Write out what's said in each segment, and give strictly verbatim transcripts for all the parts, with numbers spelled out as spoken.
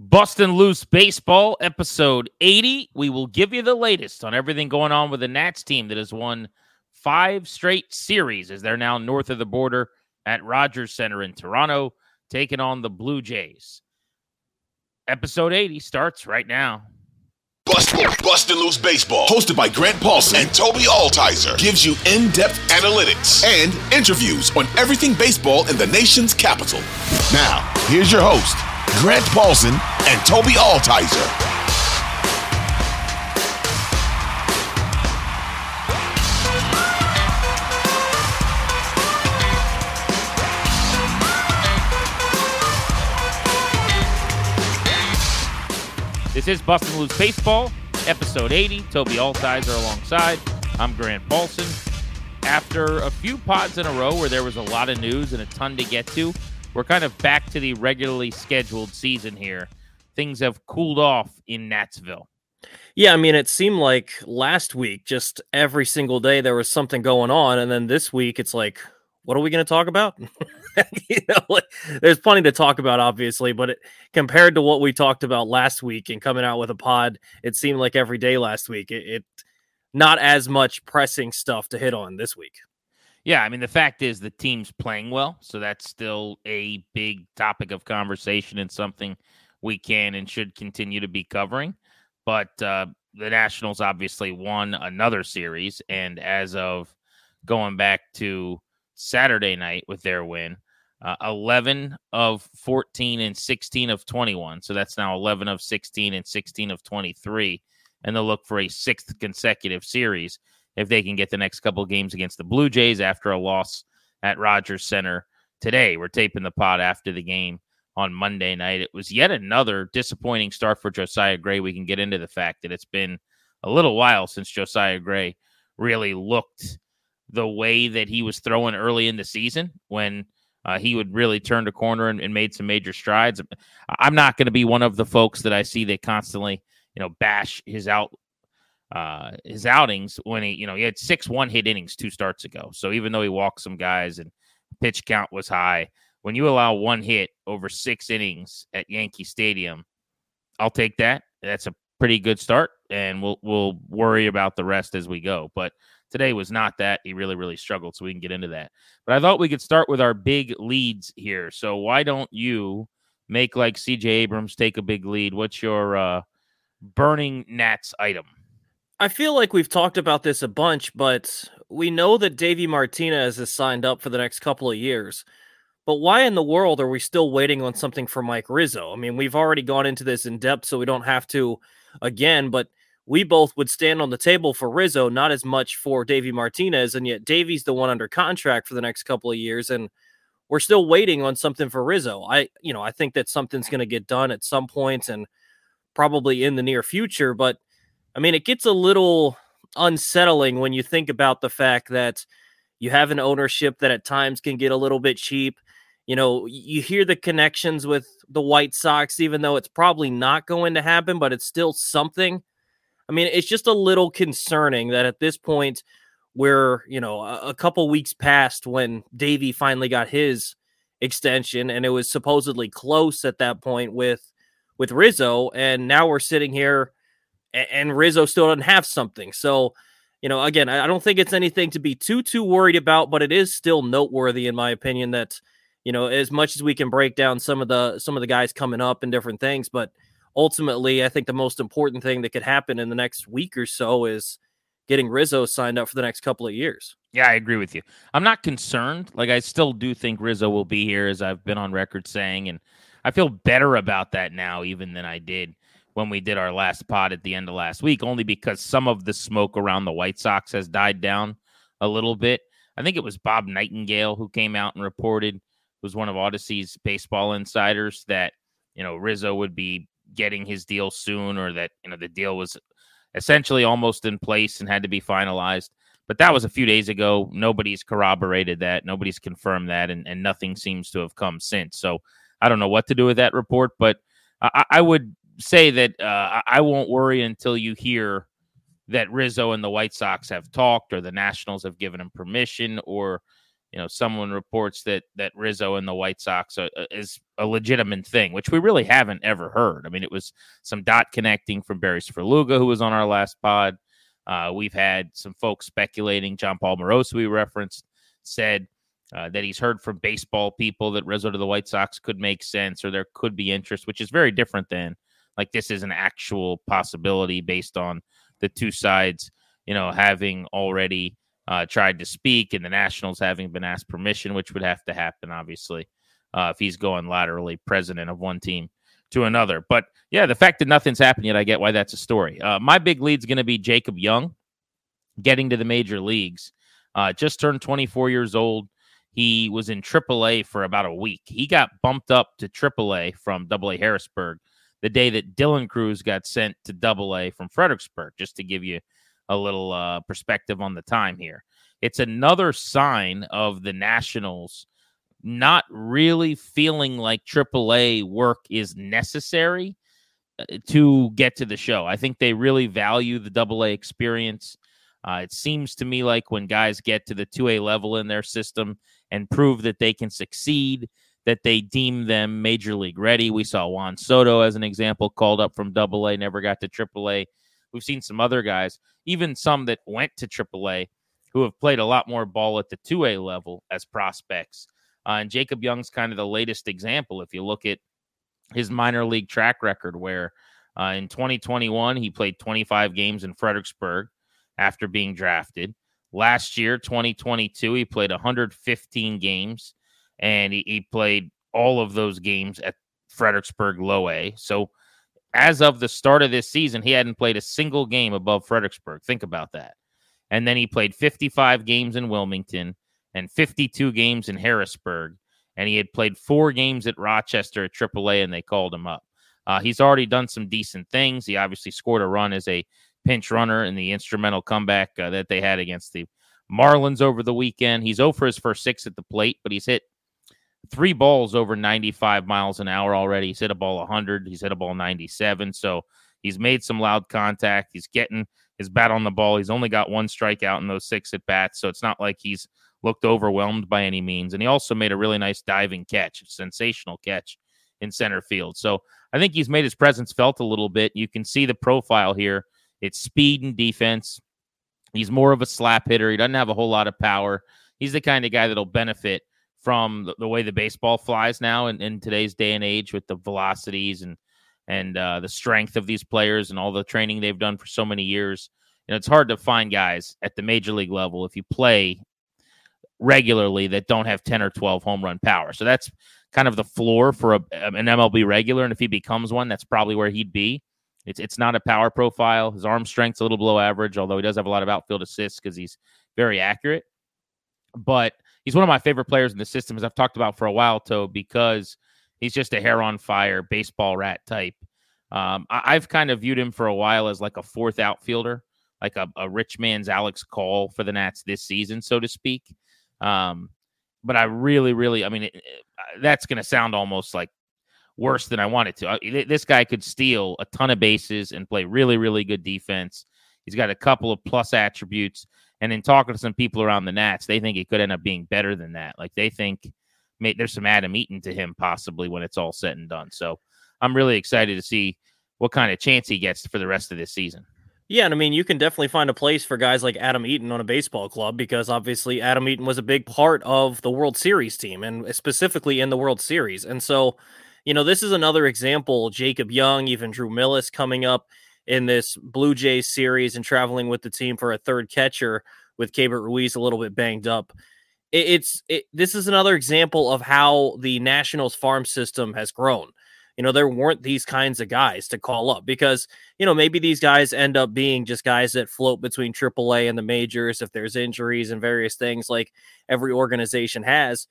Bustin' Loose Baseball, episode eighty. We will give you the latest on everything going on with the Nats team that has won five straight series as they're now north of the border at Rogers Center in Toronto, taking on the Blue Jays. Episode eighty starts right now. Bustin' Bustin' Loose Baseball, hosted by Grant Paulson and Toby Altizer, gives you in-depth analytics and interviews on everything baseball in the nation's capital. Now, here's your host, Grant Paulson and Toby Altizer. This is Bustin' Loose Baseball, episode eighty. Toby Altizer alongside. I'm Grant Paulson. After a few pods in a row where there was a lot of news and a ton to get to, we're kind of back to the regularly scheduled season here. Things have cooled off in Natsville. Yeah, I mean, it seemed like last week, just every single day there was something going on. And then this week, it's like, what are we going to talk about? You know, like, there's plenty to talk about, obviously, but it, compared to what we talked about last week and coming out with a pod, it seemed like every day last week, it, it not as much pressing stuff to hit on this week. Yeah, I mean, the fact is the team's playing well, so that's still a big topic of conversation and something we can and should continue to be covering. But uh, the Nationals obviously won another series, and as of going back to Saturday night with their win, uh, eleven of fourteen and sixteen of twenty-one. So that's now eleven of sixteen and sixteen of twenty-three, and they'll look for a sixth consecutive series if they can get the next couple of games against the Blue Jays after a loss at Rogers Center today. We're taping the pod after the game on Monday night. It was yet another disappointing start for Josiah Gray. We can get into the fact that it's been a little while since Josiah Gray really looked the way that he was throwing early in the season when uh, he would really turn the corner and, and made some major strides. I'm not going to be one of the folks that I see that constantly, you know, bash his out. Uh, his outings when he, you know, he had six one-hit innings two starts ago. So even though he walked some guys and pitch count was high, when you allow one hit over six innings at Yankee Stadium, I'll take that. That's a pretty good start, and we'll we'll worry about the rest as we go. But today was not that. He really, really struggled, so we can get into that. But I thought we could start with our big leads here. So why don't you make like C J. Abrams, take a big lead? What's your uh, burning Nats item? I feel like we've talked about this a bunch, but we know that Davey Martinez is signed up for the next couple of years. But why in the world are we still waiting on something for Mike Rizzo? I mean, we've already gone into this in depth, so we don't have to again, but we both would stand on the table for Rizzo, not as much for Davey Martinez. And yet Davey's the one under contract for the next couple of years. And we're still waiting on something for Rizzo. I, you know, I think that something's going to get done at some point and probably in the near future. But I mean, it gets a little unsettling when you think about the fact that you have an ownership that at times can get a little bit cheap. You know, you hear the connections with the White Sox, even though it's probably not going to happen, but it's still something. I mean, it's just a little concerning that at this point we're, you know, a couple weeks past when Davey finally got his extension, and it was supposedly close at that point with with Rizzo, and now we're sitting here and, and Rizzo still doesn't have something. So, you know, again, I don't think it's anything to be too, too worried about, but it is still noteworthy, in my opinion, that, you know, as much as we can break down some of the some of the guys coming up and different things, but ultimately, I think the most important thing that could happen in the next week or so is getting Rizzo signed up for the next couple of years. Yeah, I agree with you. I'm not concerned. Like, I still do think Rizzo will be here, as I've been on record saying, and I feel better about that now even than I did when we did our last pod at the end of last week, only because some of the smoke around the White Sox has died down a little bit. I think it was Bob Nightingale who came out and reported, who was one of Odyssey's baseball insiders, that, you know, Rizzo would be getting his deal soon, or that, you know, the deal was essentially almost in place and had to be finalized. But that was a few days ago. Nobody's corroborated that. Nobody's confirmed that. And, and nothing seems to have come since. So I don't know what to do with that report, but I, I would say that uh, I won't worry until you hear that Rizzo and the White Sox have talked, or the Nationals have given him permission, or, you know, someone reports that that Rizzo and the White Sox are, is a legitimate thing, which we really haven't ever heard. I mean, it was some dot connecting from Barry Sferluga, who was on our last pod. Uh, we've had some folks speculating. John Paul Maros, who we referenced, said uh, that he's heard from baseball people that Rizzo to the White Sox could make sense, or there could be interest, which is very different than, like, this is an actual possibility based on the two sides, you know, having already Uh, tried to speak, and the Nationals having been asked permission, which would have to happen, obviously, uh, if he's going laterally, president of one team to another. But yeah, the fact that nothing's happened yet, I get why that's a story. Uh, my big lead's going to be Jacob Young getting to the major leagues. Uh, just turned twenty-four years old. He was in triple A for about a week. He got bumped up to triple A from double A Harrisburg the day that Dylan Cruz got sent to double A from Fredericksburg, just to give you a little uh, perspective on the time here. It's another sign of the Nationals not really feeling like triple A work is necessary to get to the show. I think they really value the double A experience. Uh, it seems to me like when guys get to the two A level in their system and prove that they can succeed, that they deem them major league ready. We saw Juan Soto, as an example, called up from double A, never got to triple A. We've seen some other guys, even some that went to triple A, who have played a lot more ball at the two A level as prospects. Uh, and Jacob Young's kind of the latest example. If you look at his minor league track record, where uh, in twenty twenty-one, he played twenty-five games in Fredericksburg after being drafted. Last year, twenty twenty-two, he played one hundred fifteen games, and he, he played all of those games at Fredericksburg Low A. So, as of the start of this season, he hadn't played a single game above Fredericksburg. Think about that. And then he played fifty-five games in Wilmington and fifty-two games in Harrisburg. And he had played four games at Rochester at triple A, and they called him up. Uh, he's already done some decent things. He obviously scored a run as a pinch runner in the instrumental comeback uh, that they had against the Marlins over the weekend. He's oh for his first six at the plate, but he's hit three balls over ninety-five miles an hour already. He's hit a ball one hundred. He's hit a ball ninety-seven. So he's made some loud contact. He's getting his bat on the ball. He's only got one strikeout in those six at-bats, so it's not like he's looked overwhelmed by any means. And he also made a really nice diving catch, a sensational catch in center field. So I think he's made his presence felt a little bit. You can see the profile here. It's speed and defense. He's more of a slap hitter. He doesn't have a whole lot of power. He's the kind of guy that'll benefit from the way the baseball flies now in, in today's day and age, with the velocities and and uh, the strength of these players and all the training they've done for so many years. And it's hard to find guys at the major league level, if you play regularly, that don't have ten or twelve home run power. So that's kind of the floor for a, an M L B regular. And if he becomes one, that's probably where he'd be. It's it's not a power profile. His arm strength's a little below average, although he does have a lot of outfield assists because he's very accurate. But he's one of my favorite players in the system, as I've talked about for a while, Tobe, because he's just a hair on fire baseball rat type. Um, I, I've kind of viewed him for a while as like a fourth outfielder, like a, a rich man's Alex Call for the Nats this season, so to speak. Um, but I really, really, I mean, it, it, that's going to sound almost like worse than I want it to. I, this guy could steal a ton of bases and play really, really good defense. He's got a couple of plus attributes. And in talking to some people around the Nats, they think he could end up being better than that. Like they think may, there's some Adam Eaton to him possibly when it's all said and done. So I'm really excited to see what kind of chance he gets for the rest of this season. Yeah, and I mean, you can definitely find a place for guys like Adam Eaton on a baseball club because obviously Adam Eaton was a big part of the World Series team and specifically in the World Series. And so, you know, this is another example, Jacob Young, even Drew Millas coming up in this Blue Jays series and traveling with the team for a third catcher with Keibert Ruiz a little bit banged up. It, it's it, this is another example of how the Nationals farm system has grown. You know, there weren't these kinds of guys to call up because, you know, maybe these guys end up being just guys that float between triple A and the majors if there's injuries and various things like every organization has.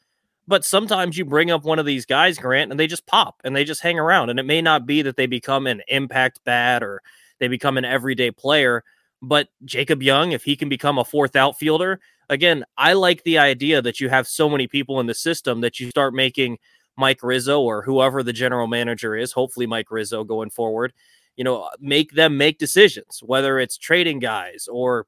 But sometimes you bring up one of these guys, Grant, and they just pop and they just hang around. And it may not be that they become an impact bat or they become an everyday player. But Jacob Young, if he can become a fourth outfielder, again, I like the idea that you have so many people in the system that you start making Mike Rizzo or whoever the general manager is, hopefully Mike Rizzo going forward, you know, make them make decisions, whether it's trading guys or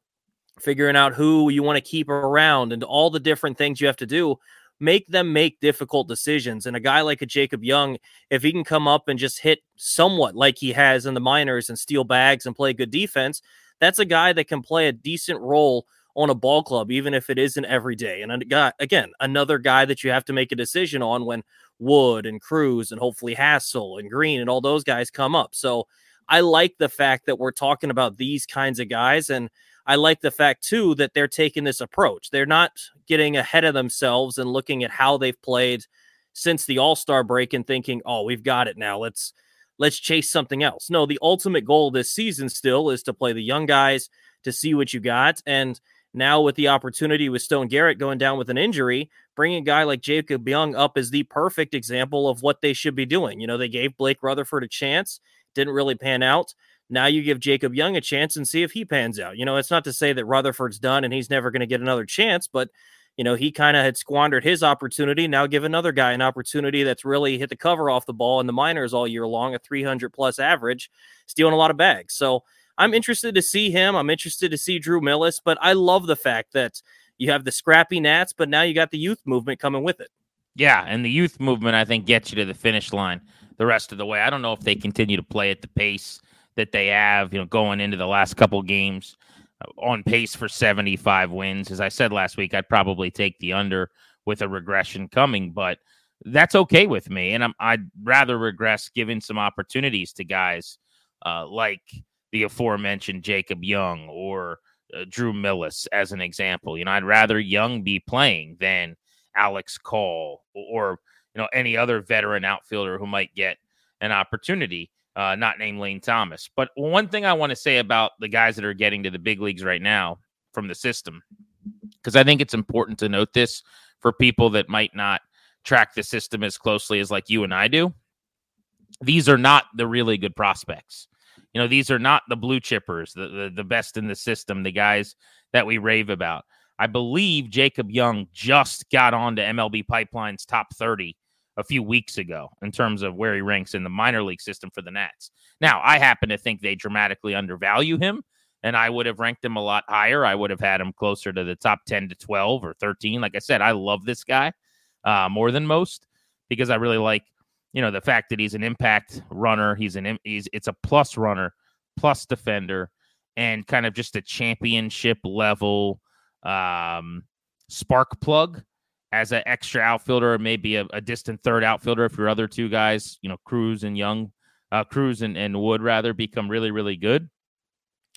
figuring out who you want to keep around and all the different things you have to do, make them make difficult decisions. And a guy like a Jacob Young, if he can come up and just hit somewhat like he has in the minors and steal bags and play good defense, that's a guy that can play a decent role on a ball club, even if it isn't every day. And again, another guy that you have to make a decision on when Wood and Cruz and hopefully Hassel and Green and all those guys come up. So I like the fact that we're talking about these kinds of guys. And I like the fact too, that they're taking this approach. They're not getting ahead of themselves and looking at how they've played since the All-Star break and thinking, oh, we've got it now. Let's, let's chase something else. No, the ultimate goal this season still is to play the young guys, to see what you got. And now with the opportunity with Stone Garrett going down with an injury, bringing a guy like Jacob Young up is the perfect example of what they should be doing. You know, they gave Blake Rutherford a chance, didn't really pan out. Now you give Jacob Young a chance and see if he pans out. You know, it's not to say that Rutherford's done and he's never going to get another chance, but, you know, he kind of had squandered his opportunity. Now give another guy an opportunity that's really hit the cover off the ball in the minors all year long, a three hundred plus average, stealing a lot of bags. So I'm interested to see him. I'm interested to see Drew Millas, but I love the fact that you have the scrappy Nats, but now you got the youth movement coming with it. Yeah, and the youth movement, I think, gets you to the finish line the rest of the way. I don't know if they continue to play at the pace that they have, you know, going into the last couple games on pace for seventy-five wins. As I said last week, I'd probably take the under with a regression coming, but that's okay with me. And I'm, I'd rather regress giving some opportunities to guys uh, like the aforementioned Jacob Young or uh, Drew Millas as an example. You know, I'd rather Young be playing than Alex Call or, or you know, any other veteran outfielder who might get an opportunity, uh, not named Lane Thomas. But one thing I want to say about the guys that are getting to the big leagues right now from the system, because I think it's important to note this for people that might not track the system as closely as like you and I do. These are not the really good prospects. You know, these are not the blue chippers, the, the the best in the system, the guys that we rave about. I believe Jacob Young just got on to M L B Pipeline's top thirty a few weeks ago in terms of where he ranks in the minor league system for the Nats. Now, I happen to think they dramatically undervalue him, and I would have ranked him a lot higher. I would have had him closer to the top ten to twelve or thirteen. Like I said, I love this guy uh, more than most because I really like, you know, the fact that he's an impact runner, he's an he's it's a plus runner, plus defender, and kind of just a championship level um, spark plug as an extra outfielder, or maybe a, a distant third outfielder. If your other two guys, you know, Cruz and Young, uh, Cruz and, and Wood rather become really, really good.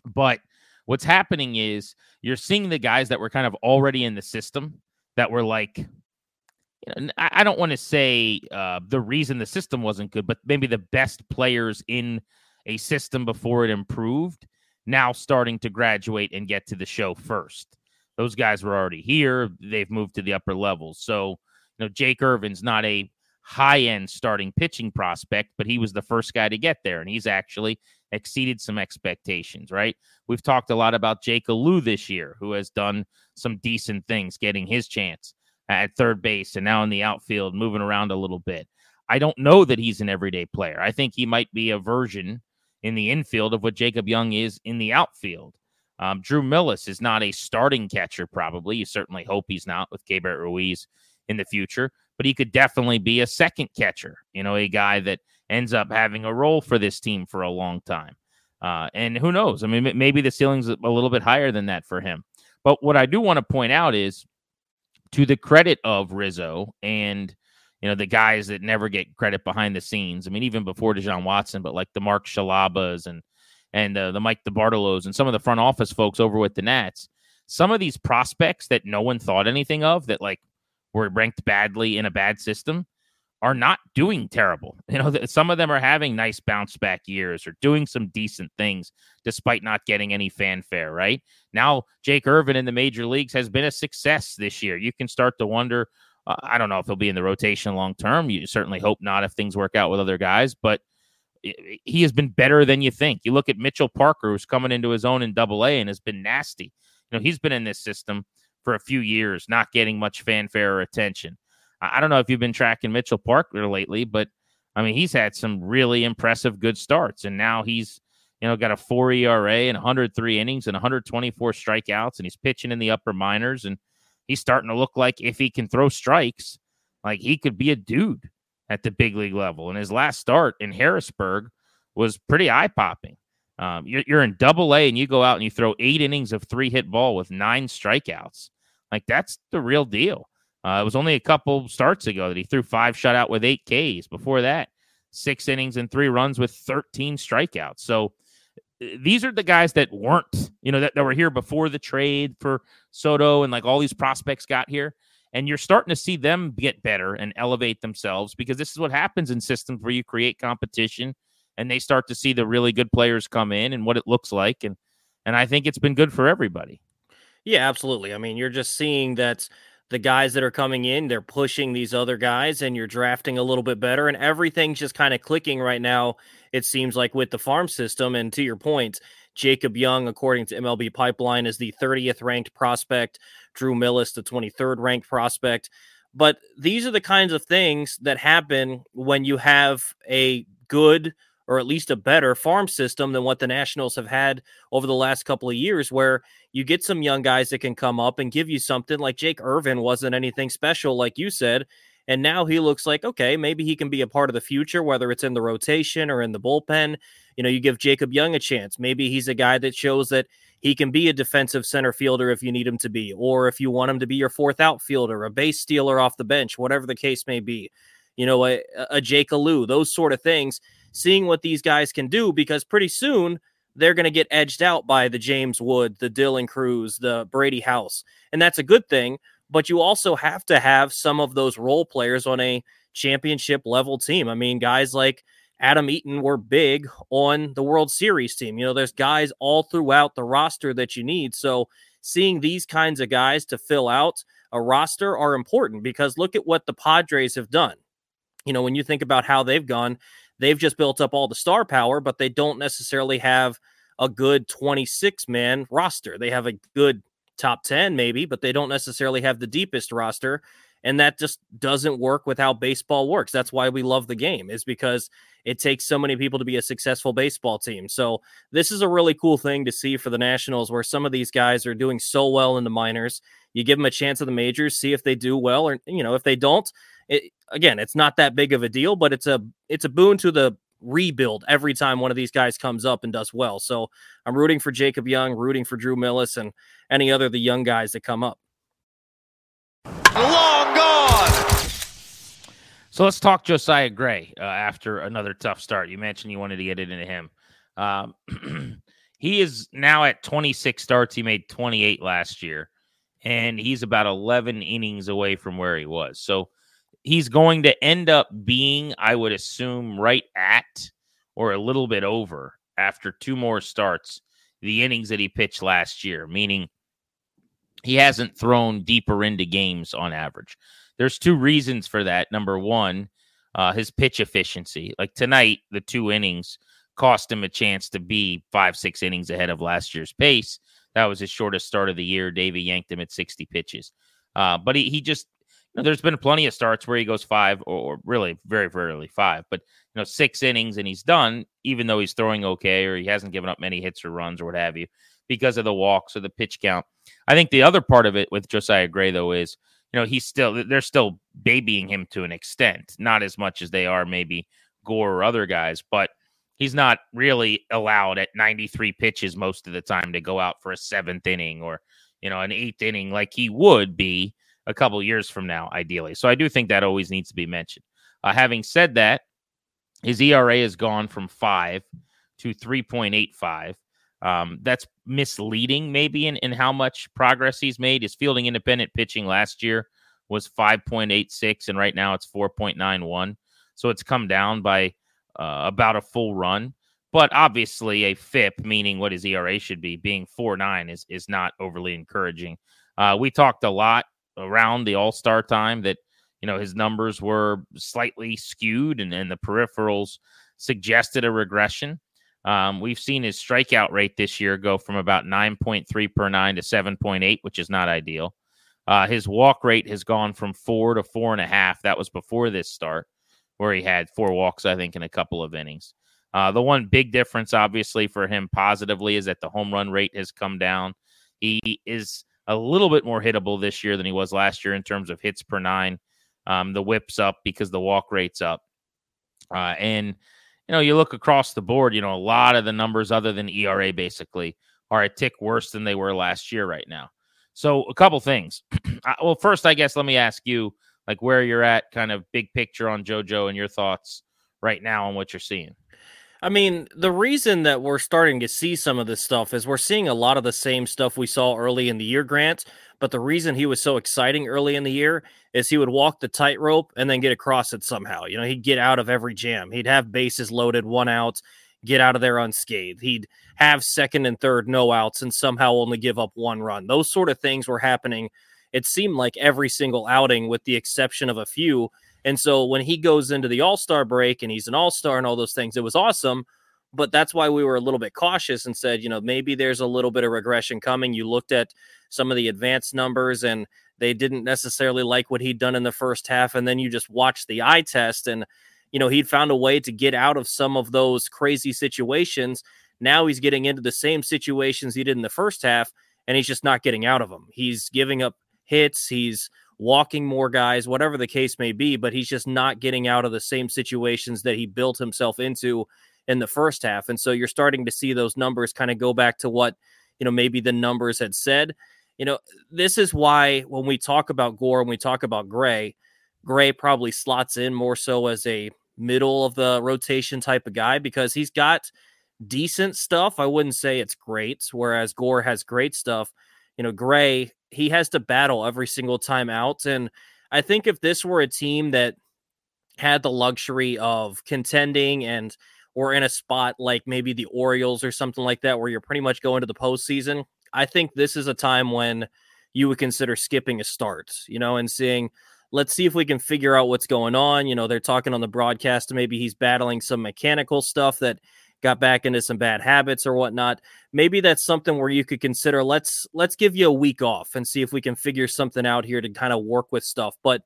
But what's happening is you're seeing the guys that were kind of already in the system that were like, you know, I don't want to say uh, the reason the system wasn't good, but maybe the best players in a system before it improved, now starting to graduate and get to the show first. Those guys were already here. They've moved to the upper levels. So, you know, Jake Irvin's not a high-end starting pitching prospect, but he was the first guy to get there, and he's actually exceeded some expectations, right? We've talked a lot about Jake Alou this year, who has done some decent things, getting his chance at third base and now in the outfield, moving around a little bit. I don't know that he's an everyday player. I think he might be a version in the infield of what Jacob Young is in the outfield. Um, Drew Millas is not a starting catcher, probably. You certainly hope he's not with Keibert Ruiz in the future, but he could definitely be a second catcher, you know, a guy that ends up having a role for this team for a long time. Uh, and who knows? I mean, maybe the ceiling's a little bit higher than that for him. But what I do want to point out is, to the credit of Rizzo and, you know, the guys that never get credit behind the scenes, I mean, even before Deshaun Watson, but like the Mark Shalabas and and uh, the Mike DiBartolos and some of the front office folks over with the Nats, some of these prospects that no one thought anything of, that like were ranked badly in a bad system, are not doing terrible. You know, th- some of them are having nice bounce back years or doing some decent things despite not getting any fanfare, right? Now, Jake Irvin in the major leagues has been a success this year. You can start to wonder, uh, I don't know if he'll be in the rotation long term. You certainly hope not if things work out with other guys, but it, he has been better than you think. You look at Mitchell Parker, who's coming into his own in double A and has been nasty. You know, he's been in this system for a few years, not getting much fanfare or attention. I don't know if you've been tracking Mitchell Parker lately, but I mean, he's had some really impressive good starts, and now he's, you know, got a four E R A and one hundred three innings and one hundred twenty-four strikeouts, and he's pitching in the upper minors, and he's starting to look like, if he can throw strikes, like he could be a dude at the big league level. And his last start in Harrisburg was pretty eye-popping. Um, you're, you're in double A and you go out and you throw eight innings of three hit ball with nine strikeouts. Like, that's the real deal. Uh, it was only a couple starts ago that he threw five shutout with eight Ks. Before that, six innings and three runs with thirteen strikeouts. So these are the guys that weren't, you know, that, that were here before the trade for Soto, and like all these prospects got here. And you're starting to see them get better and elevate themselves, because this is what happens in systems where you create competition and they start to see the really good players come in and what it looks like. And, and I think it's been good for everybody. Yeah, absolutely. I mean, you're just seeing that the guys that are coming in, they're pushing these other guys, and you're drafting a little bit better, and everything's just kind of clicking right now, it seems like, with the farm system. And to your point, Jacob Young, according to M L B Pipeline, is the thirtieth ranked prospect, Drew Millas, the twenty-third ranked prospect. But these are the kinds of things that happen when you have a good, or at least a better farm system than what the Nationals have had over the last couple of years, where you get some young guys that can come up and give you something. Like Jake Irvin wasn't anything special, like you said, and now he looks like, okay, maybe he can be a part of the future, whether it's in the rotation or in the bullpen. You know, you give Jacob Young a chance. Maybe he's a guy that shows that he can be a defensive center fielder if you need him to be, or if you want him to be your fourth outfielder, a base stealer off the bench, whatever the case may be. You know, a, a Jake Alou, those sort of things, seeing what these guys can do, because pretty soon they're going to get edged out by the James Wood, the Dylan Cruz, the Brady House. And that's a good thing, but you also have to have some of those role players on a championship level team. I mean, guys like Adam Eaton were big on the World Series team. You know, there's guys all throughout the roster that you need. So seeing these kinds of guys to fill out a roster are important, because look at what the Padres have done. You know, when you think about how they've gone, they've just built up all the star power, but they don't necessarily have a good twenty-six man roster. They have a good top ten maybe, but they don't necessarily have the deepest roster. And that just doesn't work with how baseball works. That's why we love the game, is because it takes so many people to be a successful baseball team. So this is a really cool thing to see for the Nationals, where some of these guys are doing so well in the minors. You give them a chance at the majors, see if they do well, or, you know, if they don't, It, again, it's not that big of a deal, but it's a it's a boon to the rebuild every time one of these guys comes up and does well. So I'm rooting for Jacob Young, rooting for Drew Millas, and any other of the young guys that come up. Long gone! So let's talk Josiah Gray uh, after another tough start. You mentioned you wanted to get it into him. Um, he is now at twenty-six starts. He made twenty-eight last year, and he's about eleven innings away from where he was. So he's going to end up being, I would assume, right at or a little bit over after two more starts the innings that he pitched last year, meaning he hasn't thrown deeper into games on average. There's two reasons for that. Number one, uh, his pitch efficiency. Like tonight, the two innings cost him a chance to be five, six innings ahead of last year's pace. That was his shortest start of the year. Davey yanked him at sixty pitches. Uh, but he, he just, you know, there's been plenty of starts where he goes five or, or really very, very early five, but you know, six innings and he's done, even though he's throwing okay, or he hasn't given up many hits or runs or what have you because of the walks or the pitch count. I think the other part of it with Josiah Gray though is, you know, he's still, they're still babying him to an extent, not as much as they are maybe Gore or other guys, but he's not really allowed at ninety-three pitches most of the time to go out for a seventh inning or, you know, an eighth inning like he would be a couple years from now, ideally. So I do think that always needs to be mentioned. Uh, having said that, his E R A has gone from five to three point eight five. Um, that's misleading maybe in, in how much progress he's made. His fielding independent pitching last year was five point eight six, and right now it's four point nine one. So it's come down by Uh, about a full run, but obviously a F I P, meaning what his E R A should be, being four point nine is, is not overly encouraging. Uh, we talked a lot around the All-Star time that, you know, his numbers were slightly skewed and, and the peripherals suggested a regression. Um, we've seen his strikeout rate this year go from about nine point three per nine to seven point eight, which is not ideal. Uh, his walk rate has gone from four to four and a half. That was before this start, where he had four walks, I think, in a couple of innings. Uh, the one big difference, obviously, for him positively is that the home run rate has come down. He is a little bit more hittable this year than he was last year in terms of hits per nine. Um, the whip's up because the walk rate's up. Uh, and, you know, you look across the board, you know, a lot of the numbers other than E R A basically are a tick worse than they were last year right now. So a couple things. I, well, first, I guess, let me ask you, like where you're at, kind of big picture on JoJo and your thoughts right now on what you're seeing. I mean, the reason that we're starting to see some of this stuff is we're seeing a lot of the same stuff we saw early in the year, Grant, but the reason he was so exciting early in the year is he would walk the tightrope and then get across it somehow. You know, he'd get out of every jam. He'd have bases loaded, one out, get out of there unscathed. He'd have second and third no outs and somehow only give up one run. Those sort of things were happening. It seemed like every single outing with the exception of a few. And so when he goes into the All-Star break and he's an All-Star and all those things, it was awesome. But that's why we were a little bit cautious and said, you know, maybe there's a little bit of regression coming. You looked at some of the advanced numbers and they didn't necessarily like what he'd done in the first half. And then you just watch the eye test and, you know, he'd found a way to get out of some of those crazy situations. Now he's getting into the same situations he did in the first half and he's just not getting out of them. He's giving up hits, he's walking more guys, whatever the case may be, but he's just not getting out of the same situations that he built himself into in the first half. And so you're starting to see those numbers kind of go back to what, you know, maybe the numbers had said. You know, this is why when we talk about Gore and we talk about Gray, Gray probably slots in more so as a middle of the rotation type of guy because he's got decent stuff. I wouldn't say it's great, whereas Gore has great stuff. You know, Gray, he has to battle every single time out. And I think if this were a team that had the luxury of contending and or in a spot like maybe the Orioles or something like that, where you're pretty much going to the postseason, I think this is a time when you would consider skipping a start, you know, and seeing, let's see if we can figure out what's going on. You know, they're talking on the broadcast, maybe he's battling some mechanical stuff that got back into some bad habits or whatnot. Maybe that's something where you could consider, let's let's give you a week off and see if we can figure something out here to kind of work with stuff. But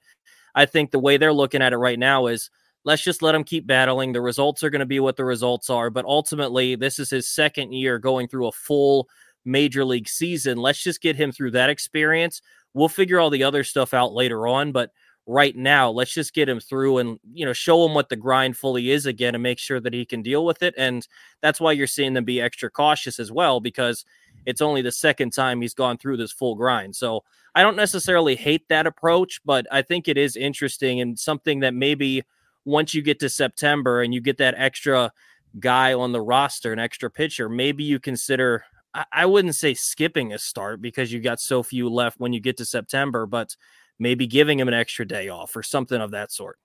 I think the way they're looking at it right now is, let's just let him keep battling. The results are going to be what the results are. But ultimately, this is his second year going through a full major league season. Let's just get him through that experience. We'll figure all the other stuff out later on. But right now, let's just get him through and, you know, show him what the grind fully is again and make sure that he can deal with it. And that's why you're seeing them be extra cautious as well, because it's only the second time he's gone through this full grind. So I don't necessarily hate that approach, but I think it is interesting and something that maybe once you get to September and you get that extra guy on the roster, an extra pitcher, maybe you consider, I wouldn't say skipping a start because you got so few left when you get to September, but maybe giving him an extra day off or something of that sort.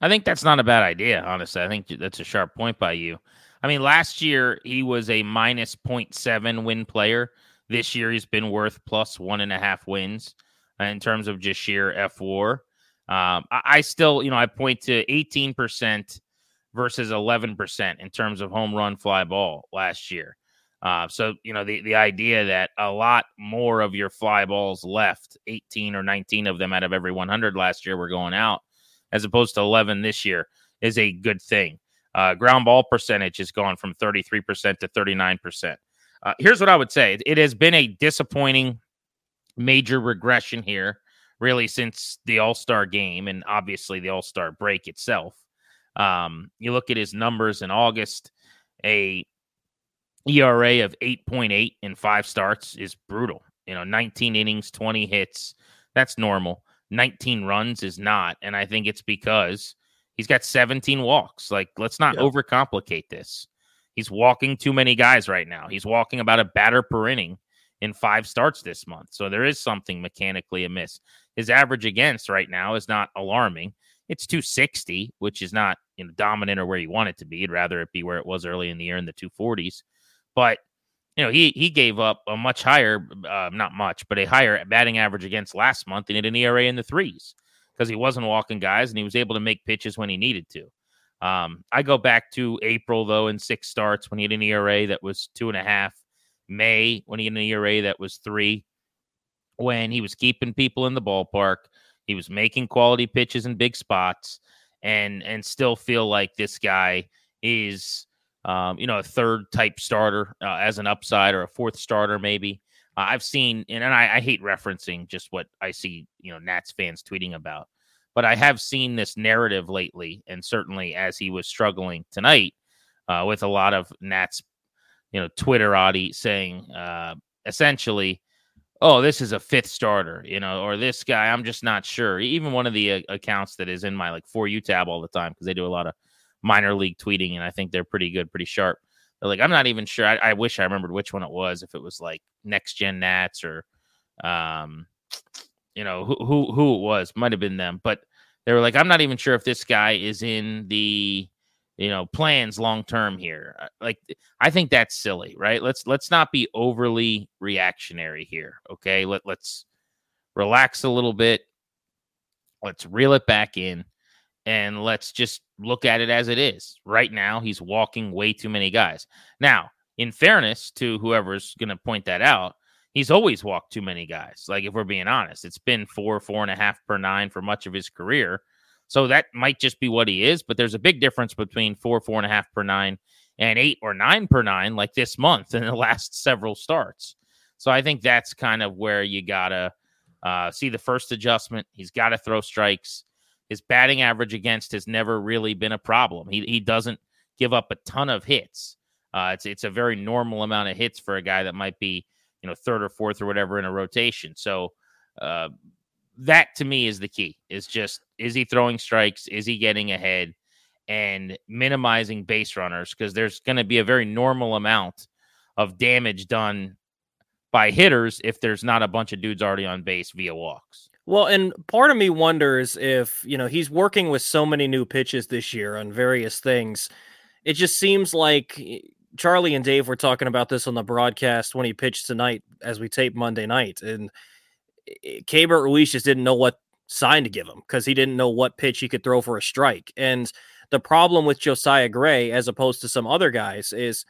I think that's not a bad idea, honestly. I think that's a sharp point by you. I mean, last year he was a minus point seven win player. This year he's been worth plus one and a half wins in terms of just sheer F W A R. Um, I, I still, you know, I point to eighteen percent versus eleven percent in terms of home run fly ball last year. Uh, so, you know, the, the idea that a lot more of your fly balls left, eighteen or nineteen of them out of every one hundred last year were going out, as opposed to eleven this year, is a good thing. Uh, ground ball percentage has gone from thirty-three percent to thirty-nine percent. Uh, here's what I would say. It has been a disappointing major regression here, really, since the All-Star game and obviously the All-Star break itself. Um, you look at his numbers in August, a E R A of eight point eight in five starts is brutal. You know, nineteen innings, twenty hits. That's normal. nineteen runs is not. And I think it's because he's got seventeen walks. Like, let's not yeah. overcomplicate this. He's walking too many guys right now. He's walking about a batter per inning in five starts this month. So there is something mechanically amiss. His average against right now is not alarming. It's two sixty, which is not, you know, dominant or where you want it to be. You'd rather it be where it was early in the year in the two forties. But, you know, he he gave up a much higher, uh, not much, but a higher batting average against last month and had an E R A in the threes because he wasn't walking guys and he was able to make pitches when he needed to. Um, I go back to April, though, in six starts when he had an E R A that was two and a half. May, when he had an E R A that was three. When he was keeping people in the ballpark, he was making quality pitches in big spots and and still feel like this guy is... Um, you know, a third type starter uh, as an upside or a fourth starter, maybe. Uh, I've seen, and, and I, I hate referencing just what I see, you know, Nats fans tweeting about, but I have seen this narrative lately. And certainly as he was struggling tonight uh, with a lot of Nats, you know, Twitterati saying uh, essentially, oh, this is a fifth starter, you know, or this guy, I'm just not sure. Even one of the uh, accounts that is in my like For You tab all the time, because they do a lot of minor league tweeting, and I think they're pretty good, pretty sharp. They're like, I'm not even sure. I, I wish I remembered which one it was. If it was like Next Gen Nats or, um, you know, who who, who it was, might have been them. But they were like, I'm not even sure if this guy is in the, you know, plans long term here. Like, I think that's silly, right? Let's let's not be overly reactionary here. Okay, let let's relax a little bit. Let's reel it back in. And let's just look at it as it is. Right now, he's walking way too many guys. Now, in fairness to whoever's going to point that out, he's always walked too many guys. Like, if we're being honest, it's been four, four and a half per nine for much of his career. So that might just be what he is. But there's a big difference between four, four and a half per nine and eight or nine per nine, like this month in the last several starts. So I think that's kind of where you got to uh, see the first adjustment. He's got to throw strikes. His batting average against has never really been a problem. He he doesn't give up a ton of hits. Uh, it's it's a very normal amount of hits for a guy that might be, you know, third or fourth or whatever in a rotation. So uh, that to me is the key. Is just, is he throwing strikes? Is he getting ahead and minimizing base runners? Because there's going to be a very normal amount of damage done by hitters if there's not a bunch of dudes already on base via walks. Well, and part of me wonders if, you know, he's working with so many new pitches this year on various things. It just seems like Charlie and Dave were talking about this on the broadcast when he pitched tonight as we tape Monday night. And Keibert Ruiz just didn't know what sign to give him because he didn't know what pitch he could throw for a strike. And the problem with Josiah Gray, as opposed to some other guys, is,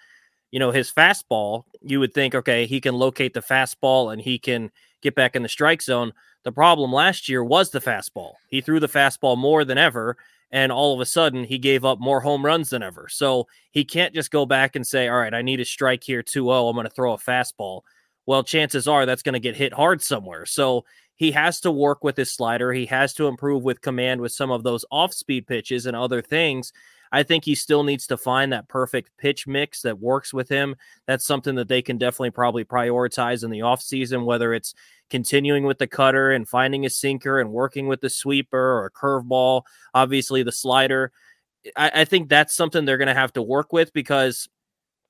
you know, his fastball, you would think, okay, he can locate the fastball and he can get back in the strike zone. The problem last year was the fastball. He threw the fastball more than ever, and all of a sudden he gave up more home runs than ever. So he can't just go back and say, all right, I need a strike here two oh. I'm going to throw a fastball. Well, chances are that's going to get hit hard somewhere. So he has to work with his slider. He has to improve with command with some of those off-speed pitches and other things. I think he still needs to find that perfect pitch mix that works with him. That's something that they can definitely probably prioritize in the offseason, whether it's continuing with the cutter and finding a sinker and working with the sweeper or a curveball, obviously the slider. I, I think that's something they're going to have to work with because,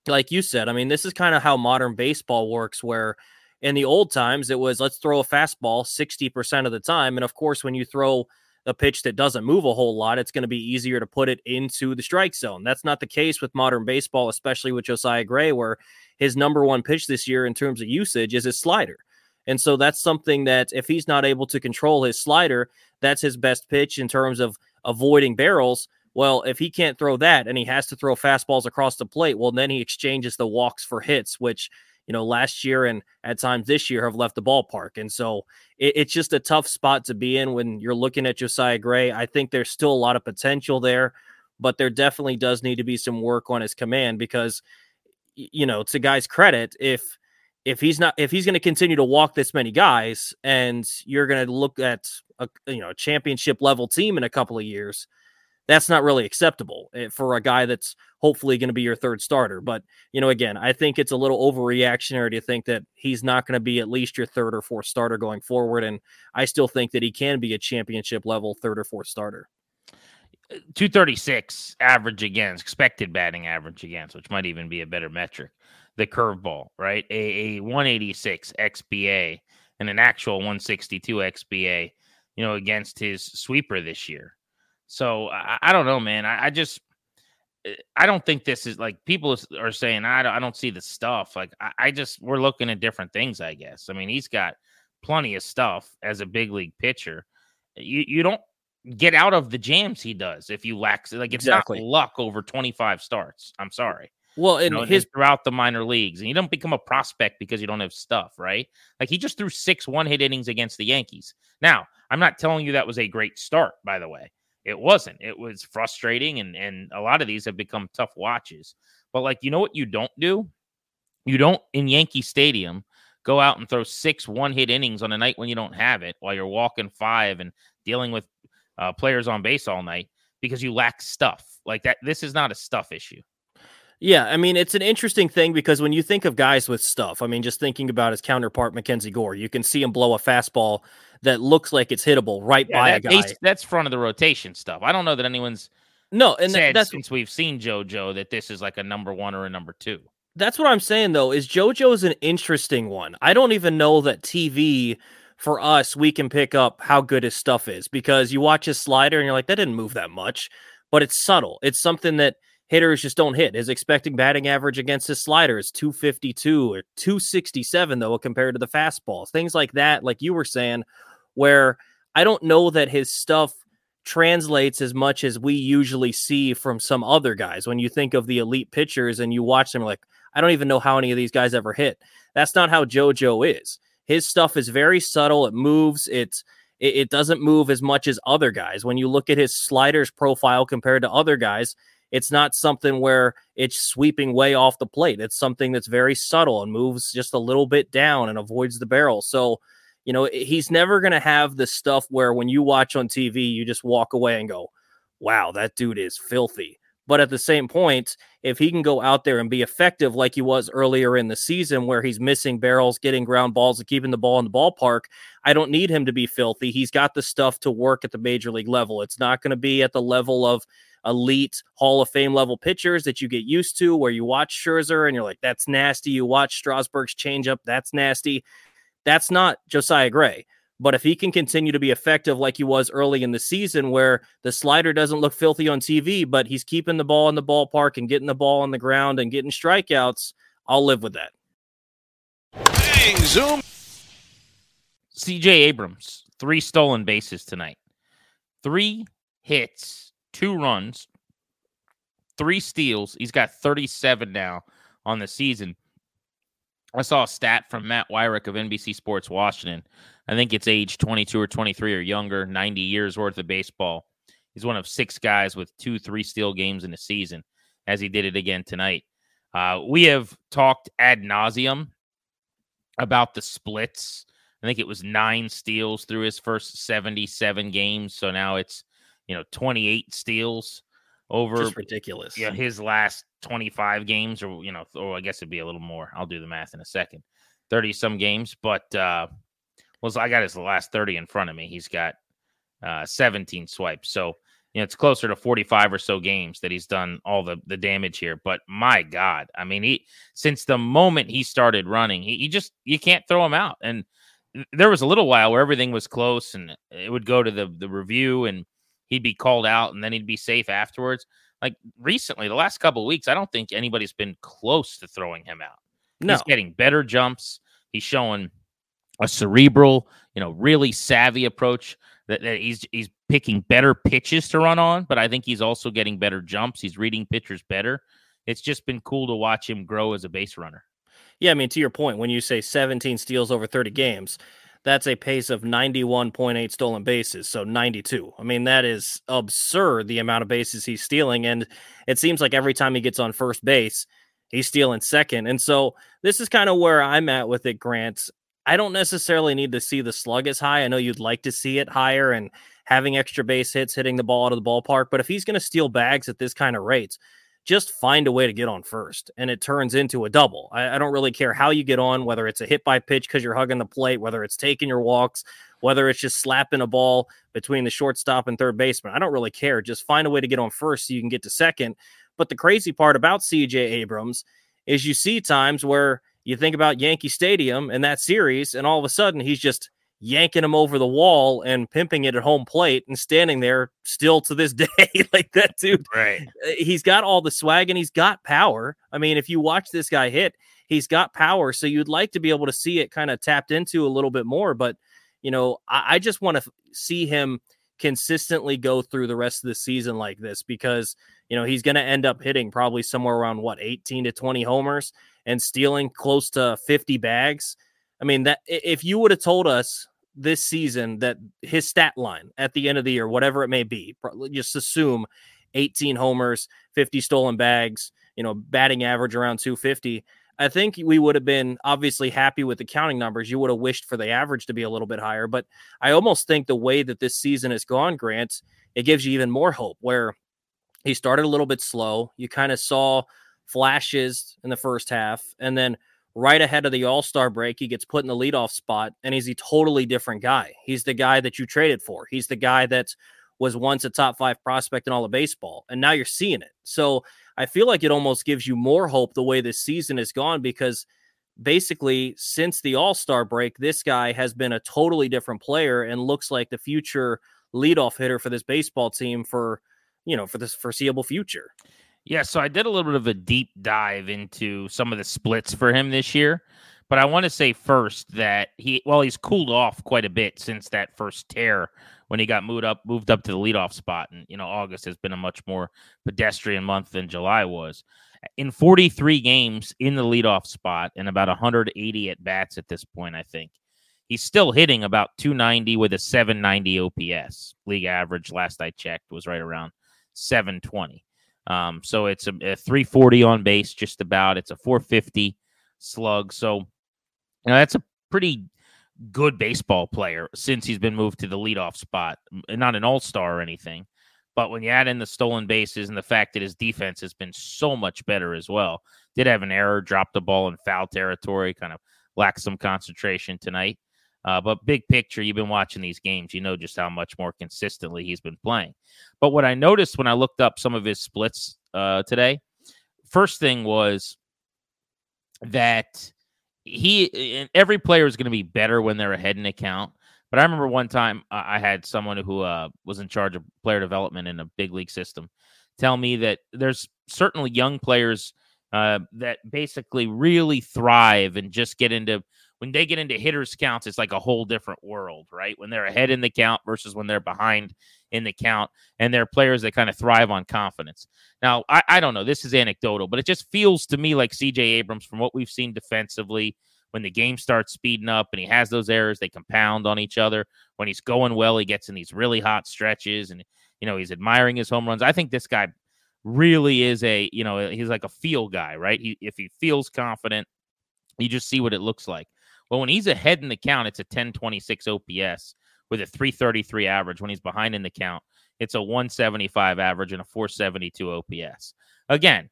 like you said, I mean, this is kind of how modern baseball works, where in the old times it was let's throw a fastball sixty percent of the time. And, of course, when you throw a pitch that doesn't move a whole lot, it's going to be easier to put it into the strike zone. That's not the case with modern baseball, especially with Josiah Gray, where his number one pitch this year in terms of usage is his slider. And so that's something that if he's not able to control his slider, that's his best pitch in terms of avoiding barrels. Well, if he can't throw that and he has to throw fastballs across the plate, well, then he exchanges the walks for hits, which, you know, last year and at times this year have left the ballpark. And so it, it's just a tough spot to be in when you're looking at Josiah Gray. I think there's still a lot of potential there, but there definitely does need to be some work on his command because, you know, to guys' credit, if if he's not if he's going to continue to walk this many guys and you're going to look at a you know a championship level team in a couple of years, that's not really acceptable for a guy that's hopefully going to be your third starter. But, you know, again, I think it's a little overreactionary to think that he's not going to be at least your third or fourth starter going forward. And I still think that he can be a championship level third or fourth starter. two thirty-six average against, expected batting average against, which might even be a better metric. The curveball, right? A, a one eighty-six X B A and an actual one sixty-two X B A, you know, against his sweeper this year. So I, I don't know, man. I, I just, I don't think this is like people are saying, I don't, I don't see the stuff. Like I, I just, we're looking at different things, I guess. I mean, he's got plenty of stuff as a big league pitcher. You you don't get out of the jams he does if you lack, like it's exactly. not luck over twenty-five starts. I'm sorry. Well, and you know, his throughout the minor leagues, and you don't become a prospect because you don't have stuff, right? Like he just threw six one-hit innings against the Yankees. Now, I'm not telling you that was a great start, by the way. It wasn't. It was frustrating, and, and a lot of these have become tough watches. But, like, you know what you don't do? You don't, in Yankee Stadium, go out and throw six one-hit innings on a night when you don't have it while you're walking five and dealing with uh, players on base all night because you lack stuff. Like, that. This is not a stuff issue. Yeah, I mean, it's an interesting thing because when you think of guys with stuff, I mean, just thinking about his counterpart, Mackenzie Gore, you can see him blow a fastball that looks like it's hittable right yeah, by that, a guy. That's front of the rotation stuff. I don't know that anyone's no, and said that's, since we've seen JoJo that this is like a number one or a number two. That's what I'm saying, though, is JoJo is an interesting one. I don't even know that T V for us, we can pick up how good his stuff is because you watch his slider and you're like, that didn't move that much, but it's subtle. It's something that hitters just don't hit. His expected batting average against his slider is two fifty-two or two sixty-seven, though, compared to the fastball. Things like that, like you were saying, where I don't know that his stuff translates as much as we usually see from some other guys. When you think of the elite pitchers and you watch them, like, I don't even know how any of these guys ever hit. That's not how JoJo is. His stuff is very subtle. It moves. It's it, it doesn't move as much as other guys. When you look at his slider's profile compared to other guys, it's not something where it's sweeping way off the plate. It's something that's very subtle and moves just a little bit down and avoids the barrel. So, you know, he's never going to have the stuff where when you watch on T V, you just walk away and go, wow, that dude is filthy. But at the same point, if he can go out there and be effective like he was earlier in the season where he's missing barrels, getting ground balls, and keeping the ball in the ballpark, I don't need him to be filthy. He's got the stuff to work at the major league level. It's not going to be at the level of elite Hall of Fame level pitchers that you get used to where you watch Scherzer and you're like, that's nasty. You watch Strasburg's changeup. That's nasty. That's not Josiah Gray. But if he can continue to be effective like he was early in the season where the slider doesn't look filthy on T V, but he's keeping the ball in the ballpark and getting the ball on the ground and getting strikeouts, I'll live with that. Bang, zoom. C J. Abrams, three stolen bases tonight. Three hits, two runs, three steals. He's got thirty-seven now on the season. I saw a stat from Matt Weirich of N B C Sports Washington. I think it's age twenty-two or twenty-three or younger, ninety years worth of baseball. He's one of six guys with two, three steal games in a season, as he did it again tonight. Uh, we have talked ad nauseum about the splits. I think it was nine steals through his first seventy-seven games. So now it's, you know, twenty-eight steals over. Just ridiculous. Yeah, you know, his last twenty-five games or, you know, or I guess it'd be a little more. I'll do the math in a second. thirty some games, but, uh, well, I got his last thirty in front of me. He's got uh, seventeen swipes. So, you know, it's closer to forty-five or so games that he's done all the, the damage here. But, my God, I mean, he since the moment he started running, he, he just – you can't throw him out. And there was a little while where everything was close and it would go to the, the review and he'd be called out and then he'd be safe afterwards. Like recently, the last couple of weeks, I don't think anybody's been close to throwing him out. No. He's getting better jumps. He's showing a cerebral, you know, really savvy approach that, that he's he's picking better pitches to run on, but I think he's also getting better jumps. He's reading pitchers better. It's just been cool to watch him grow as a base runner. Yeah, I mean, to your point, when you say seventeen steals over thirty games, that's a pace of ninety-one point eight stolen bases, so ninety-two. I mean, that is absurd, the amount of bases he's stealing, and it seems like every time he gets on first base, he's stealing second. And so this is kind of where I'm at with it, Grant. I don't necessarily need to see the slug as high. I know you'd like to see it higher and having extra base hits, hitting the ball out of the ballpark, but if he's going to steal bags at this kind of rate, just find a way to get on first, and it turns into a double. I, I don't really care how you get on, whether it's a hit by pitch because you're hugging the plate, whether it's taking your walks, whether it's just slapping a ball between the shortstop and third baseman. I don't really care. Just find a way to get on first so you can get to second. But the crazy part about C J. Abrams is you see times where you think about Yankee Stadium and that series, and all of a sudden he's just yanking him over the wall and pimping it at home plate and standing there still to this day. Like that dude, right? He's got all the swag and he's got power. I mean, if you watch this guy hit, he's got power. So you'd like to be able to see it kind of tapped into a little bit more, but you know, I, I just want to f- see him consistently go through the rest of the season like this, because, you know, he's going to end up hitting probably somewhere around what, eighteen to twenty homers and stealing close to fifty bags. I mean, that if you would have told us this season that his stat line at the end of the year, whatever it may be, just assume eighteen homers, fifty stolen bags, you know, batting average around two fifty. I think we would have been obviously happy with the counting numbers. You would have wished for the average to be a little bit higher, but I almost think the way that this season has gone, Grant, it gives you even more hope where he started a little bit slow. You kind of saw flashes in the first half, and then right ahead of the All-Star break, he gets put in the leadoff spot, and he's a totally different guy. He's the guy that you traded for. He's the guy that was once a top five prospect in all of baseball, and now you're seeing it. So I feel like it almost gives you more hope the way this season has gone, because basically since the All-Star break, this guy has been a totally different player and looks like the future leadoff hitter for this baseball team for, you know, for this foreseeable future. Yeah, so I did a little bit of a deep dive into some of the splits for him this year, but I want to say first that he, well, he's cooled off quite a bit since that first tear when he got moved up, moved up to the leadoff spot, and you know August has been a much more pedestrian month than July was. In forty-three games in the leadoff spot and about one hundred eighty at bats at this point, I think he's still hitting about two ninety with a seven ninety O P S. League average, last I checked, was right around seven twenty. Um, so it's a, a three forty on base, just about. It's a four fifty slug. So, you know, that's a pretty good baseball player since he's been moved to the leadoff spot. Not an all-star or anything, but when you add in the stolen bases and the fact that his defense has been so much better as well, did have an error, dropped the ball in foul territory, kind of lacked some concentration tonight. Uh, but big picture, you've been watching these games. You know just how much more consistently he's been playing. But what I noticed when I looked up some of his splits uh, today, first thing was that he, every player is going to be better when they're ahead in account. But I remember one time I had someone who uh, was in charge of player development in a big league system tell me that there's certainly young players uh, that basically really thrive and just get into – when they get into hitters' counts, it's like a whole different world, right? When they're ahead in the count versus when they're behind in the count, and they're players that kind of thrive on confidence. Now, I, I don't know. This is anecdotal, but it just feels to me like C J. Abrams, from what we've seen defensively, when the game starts speeding up and he has those errors, they compound on each other. When he's going well, he gets in these really hot stretches, and you know he's admiring his home runs. I think this guy really is a, you know, he's like a feel guy, right? He, if he feels confident, you just see what it looks like. Well, when he's ahead in the count, it's a ten twenty-six O P S with a three thirty-three average. When he's behind in the count, it's a one seventy-five average and a four seventy-two O P S. Again,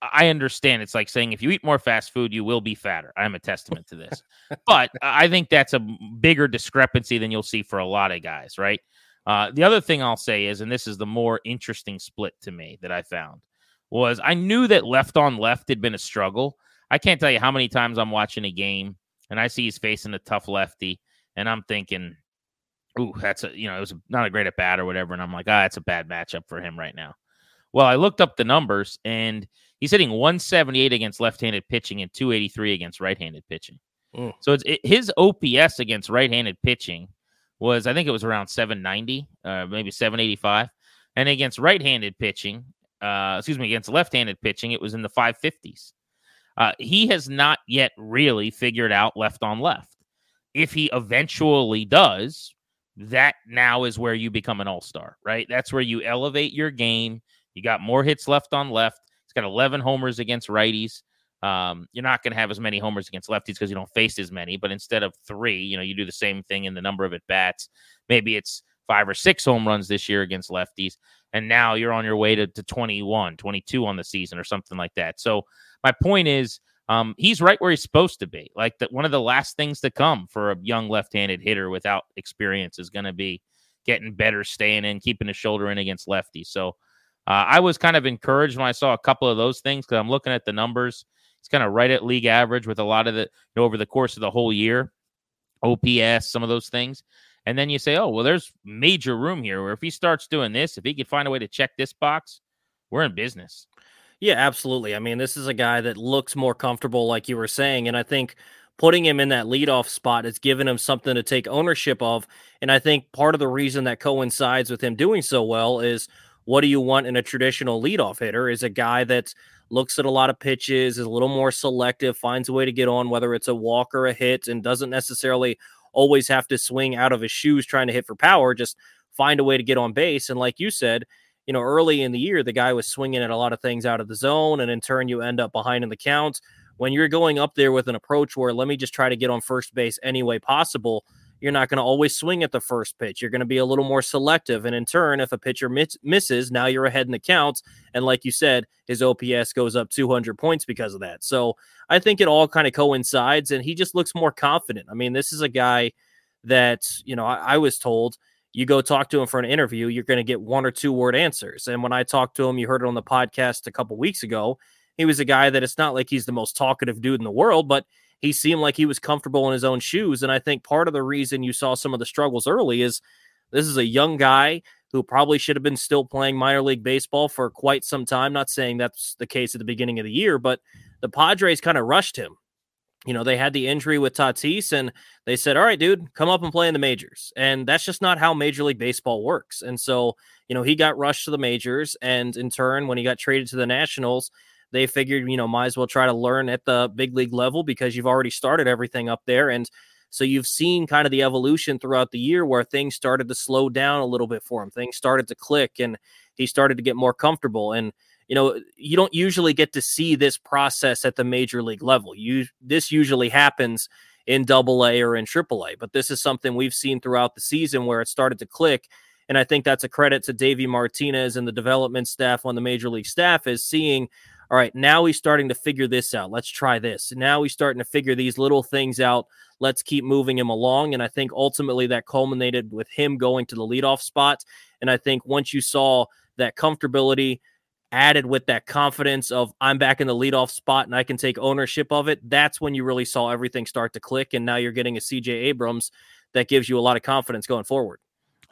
I understand it's like saying if you eat more fast food, you will be fatter. I'm a testament to this. But I think that's a bigger discrepancy than you'll see for a lot of guys, right? Uh, the other thing I'll say is, and this is the more interesting split to me that I found, was I knew that left on left had been a struggle. I can't tell you how many times I'm watching a game and I see he's facing a tough lefty, and I'm thinking, ooh, that's a, you know, it was not a great at bat or whatever. And I'm like, ah, it's a bad matchup for him right now. Well, I looked up the numbers, and he's hitting one seventy-eight against left-handed pitching and two eighty-three against right-handed pitching. Ooh. So it's it, his O P S against right-handed pitching was, I think it was around seven ninety, uh, maybe seven eighty-five. And against right-handed pitching, uh, excuse me, against left-handed pitching, it was in the five fifties. Uh, he has not yet really figured out left on left. If he eventually does, that now is where you become an all-star, right? That's where you elevate your game. You got more hits left on left. He's got eleven homers against righties. Um, you're not going to have as many homers against lefties because you don't face as many, but instead of three, you know, you do the same thing in the number of at-bats. Maybe it's five or six home runs this year against lefties, and now you're on your way to, to twenty-one, twenty-two on the season or something like that. So my point is, um, he's right where he's supposed to be. Like that, one of the last things to come for a young left-handed hitter without experience is going to be getting better, staying in, keeping his shoulder in against lefties. So uh, I was kind of encouraged when I saw a couple of those things because I'm looking at the numbers. It's kind of right at league average with a lot of the, you know, over the course of the whole year, O P S, some of those things. And then you say, oh, well, there's major room here where if he starts doing this, if he could find a way to check this box, we're in business. Yeah, absolutely. I mean, this is a guy that looks more comfortable, like you were saying. And I think putting him in that leadoff spot has given him something to take ownership of. And I think part of the reason that coincides with him doing so well is what do you want in a traditional leadoff hitter is a guy that looks at a lot of pitches, is a little more selective, finds a way to get on, whether it's a walk or a hit, and doesn't necessarily always have to swing out of his shoes trying to hit for power, just find a way to get on base. And like you said, you know, early in the year, the guy was swinging at a lot of things out of the zone, and in turn, you end up behind in the count. When you're going up there with an approach where let me just try to get on first base any way possible, you're not going to always swing at the first pitch. You're going to be a little more selective. And in turn, if a pitcher miss- misses, now you're ahead in the counts. And like you said, his O P S goes up two hundred points because of that. So I think it all kind of coincides, and he just looks more confident. I mean, this is a guy that, you know, I, I was told you go talk to him for an interview, you're going to get one or two word answers. And when I talked to him, you heard it on the podcast a couple weeks ago, he was a guy that it's not like he's the most talkative dude in the world, but he seemed like he was comfortable in his own shoes. And I think part of the reason you saw some of the struggles early is this is a young guy who probably should have been still playing minor league baseball for quite some time. Not saying that's the case at the beginning of the year, but the Padres kind of rushed him. You know, they had the injury with Tatis and they said, all right, dude, come up and play in the majors. And that's just not how Major League Baseball works. And so, you know, he got rushed to the majors. And in turn, when he got traded to the Nationals, they figured, you know, might as well try to learn at the big league level because you've already started everything up there. And so you've seen kind of the evolution throughout the year where things started to slow down a little bit for him. Things started to click and he started to get more comfortable. And, you know, you don't usually get to see this process at the major league level. You, this usually happens in double A or in triple A, but this is something we've seen throughout the season where it started to click. And I think that's a credit to Davey Martinez and the development staff on the major league staff is seeing, all right, now he's starting to figure this out. Let's try this. Now he's starting to figure these little things out. Let's keep moving him along. And I think ultimately that culminated with him going to the leadoff spot. And I think once you saw that comfortability added with that confidence of I'm back in the leadoff spot and I can take ownership of it, that's when you really saw everything start to click. And now you're getting a C J. Abrams that gives you a lot of confidence going forward.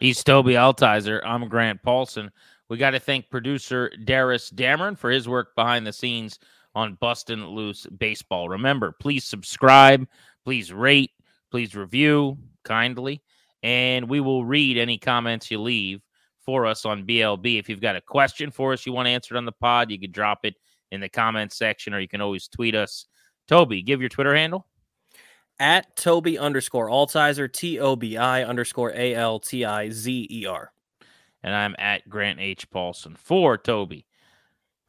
He's Toby Altizer. I'm Grant Paulson. We got to thank producer Darius Dameron for his work behind the scenes on Bustin' Loose Baseball. Remember, please subscribe, please rate, please review kindly, and we will read any comments you leave for us on B L B. If you've got a question for us you want answered on the pod, you can drop it in the comments section, or you can always tweet us. Toby, give your Twitter handle. At Toby underscore Altizer, T O B I underscore A L T I Z E R. And I'm at Grant H. Paulson. For Toby,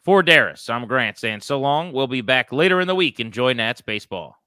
for Darius, I'm Grant saying so long. We'll be back later in the week. Enjoy Nats baseball.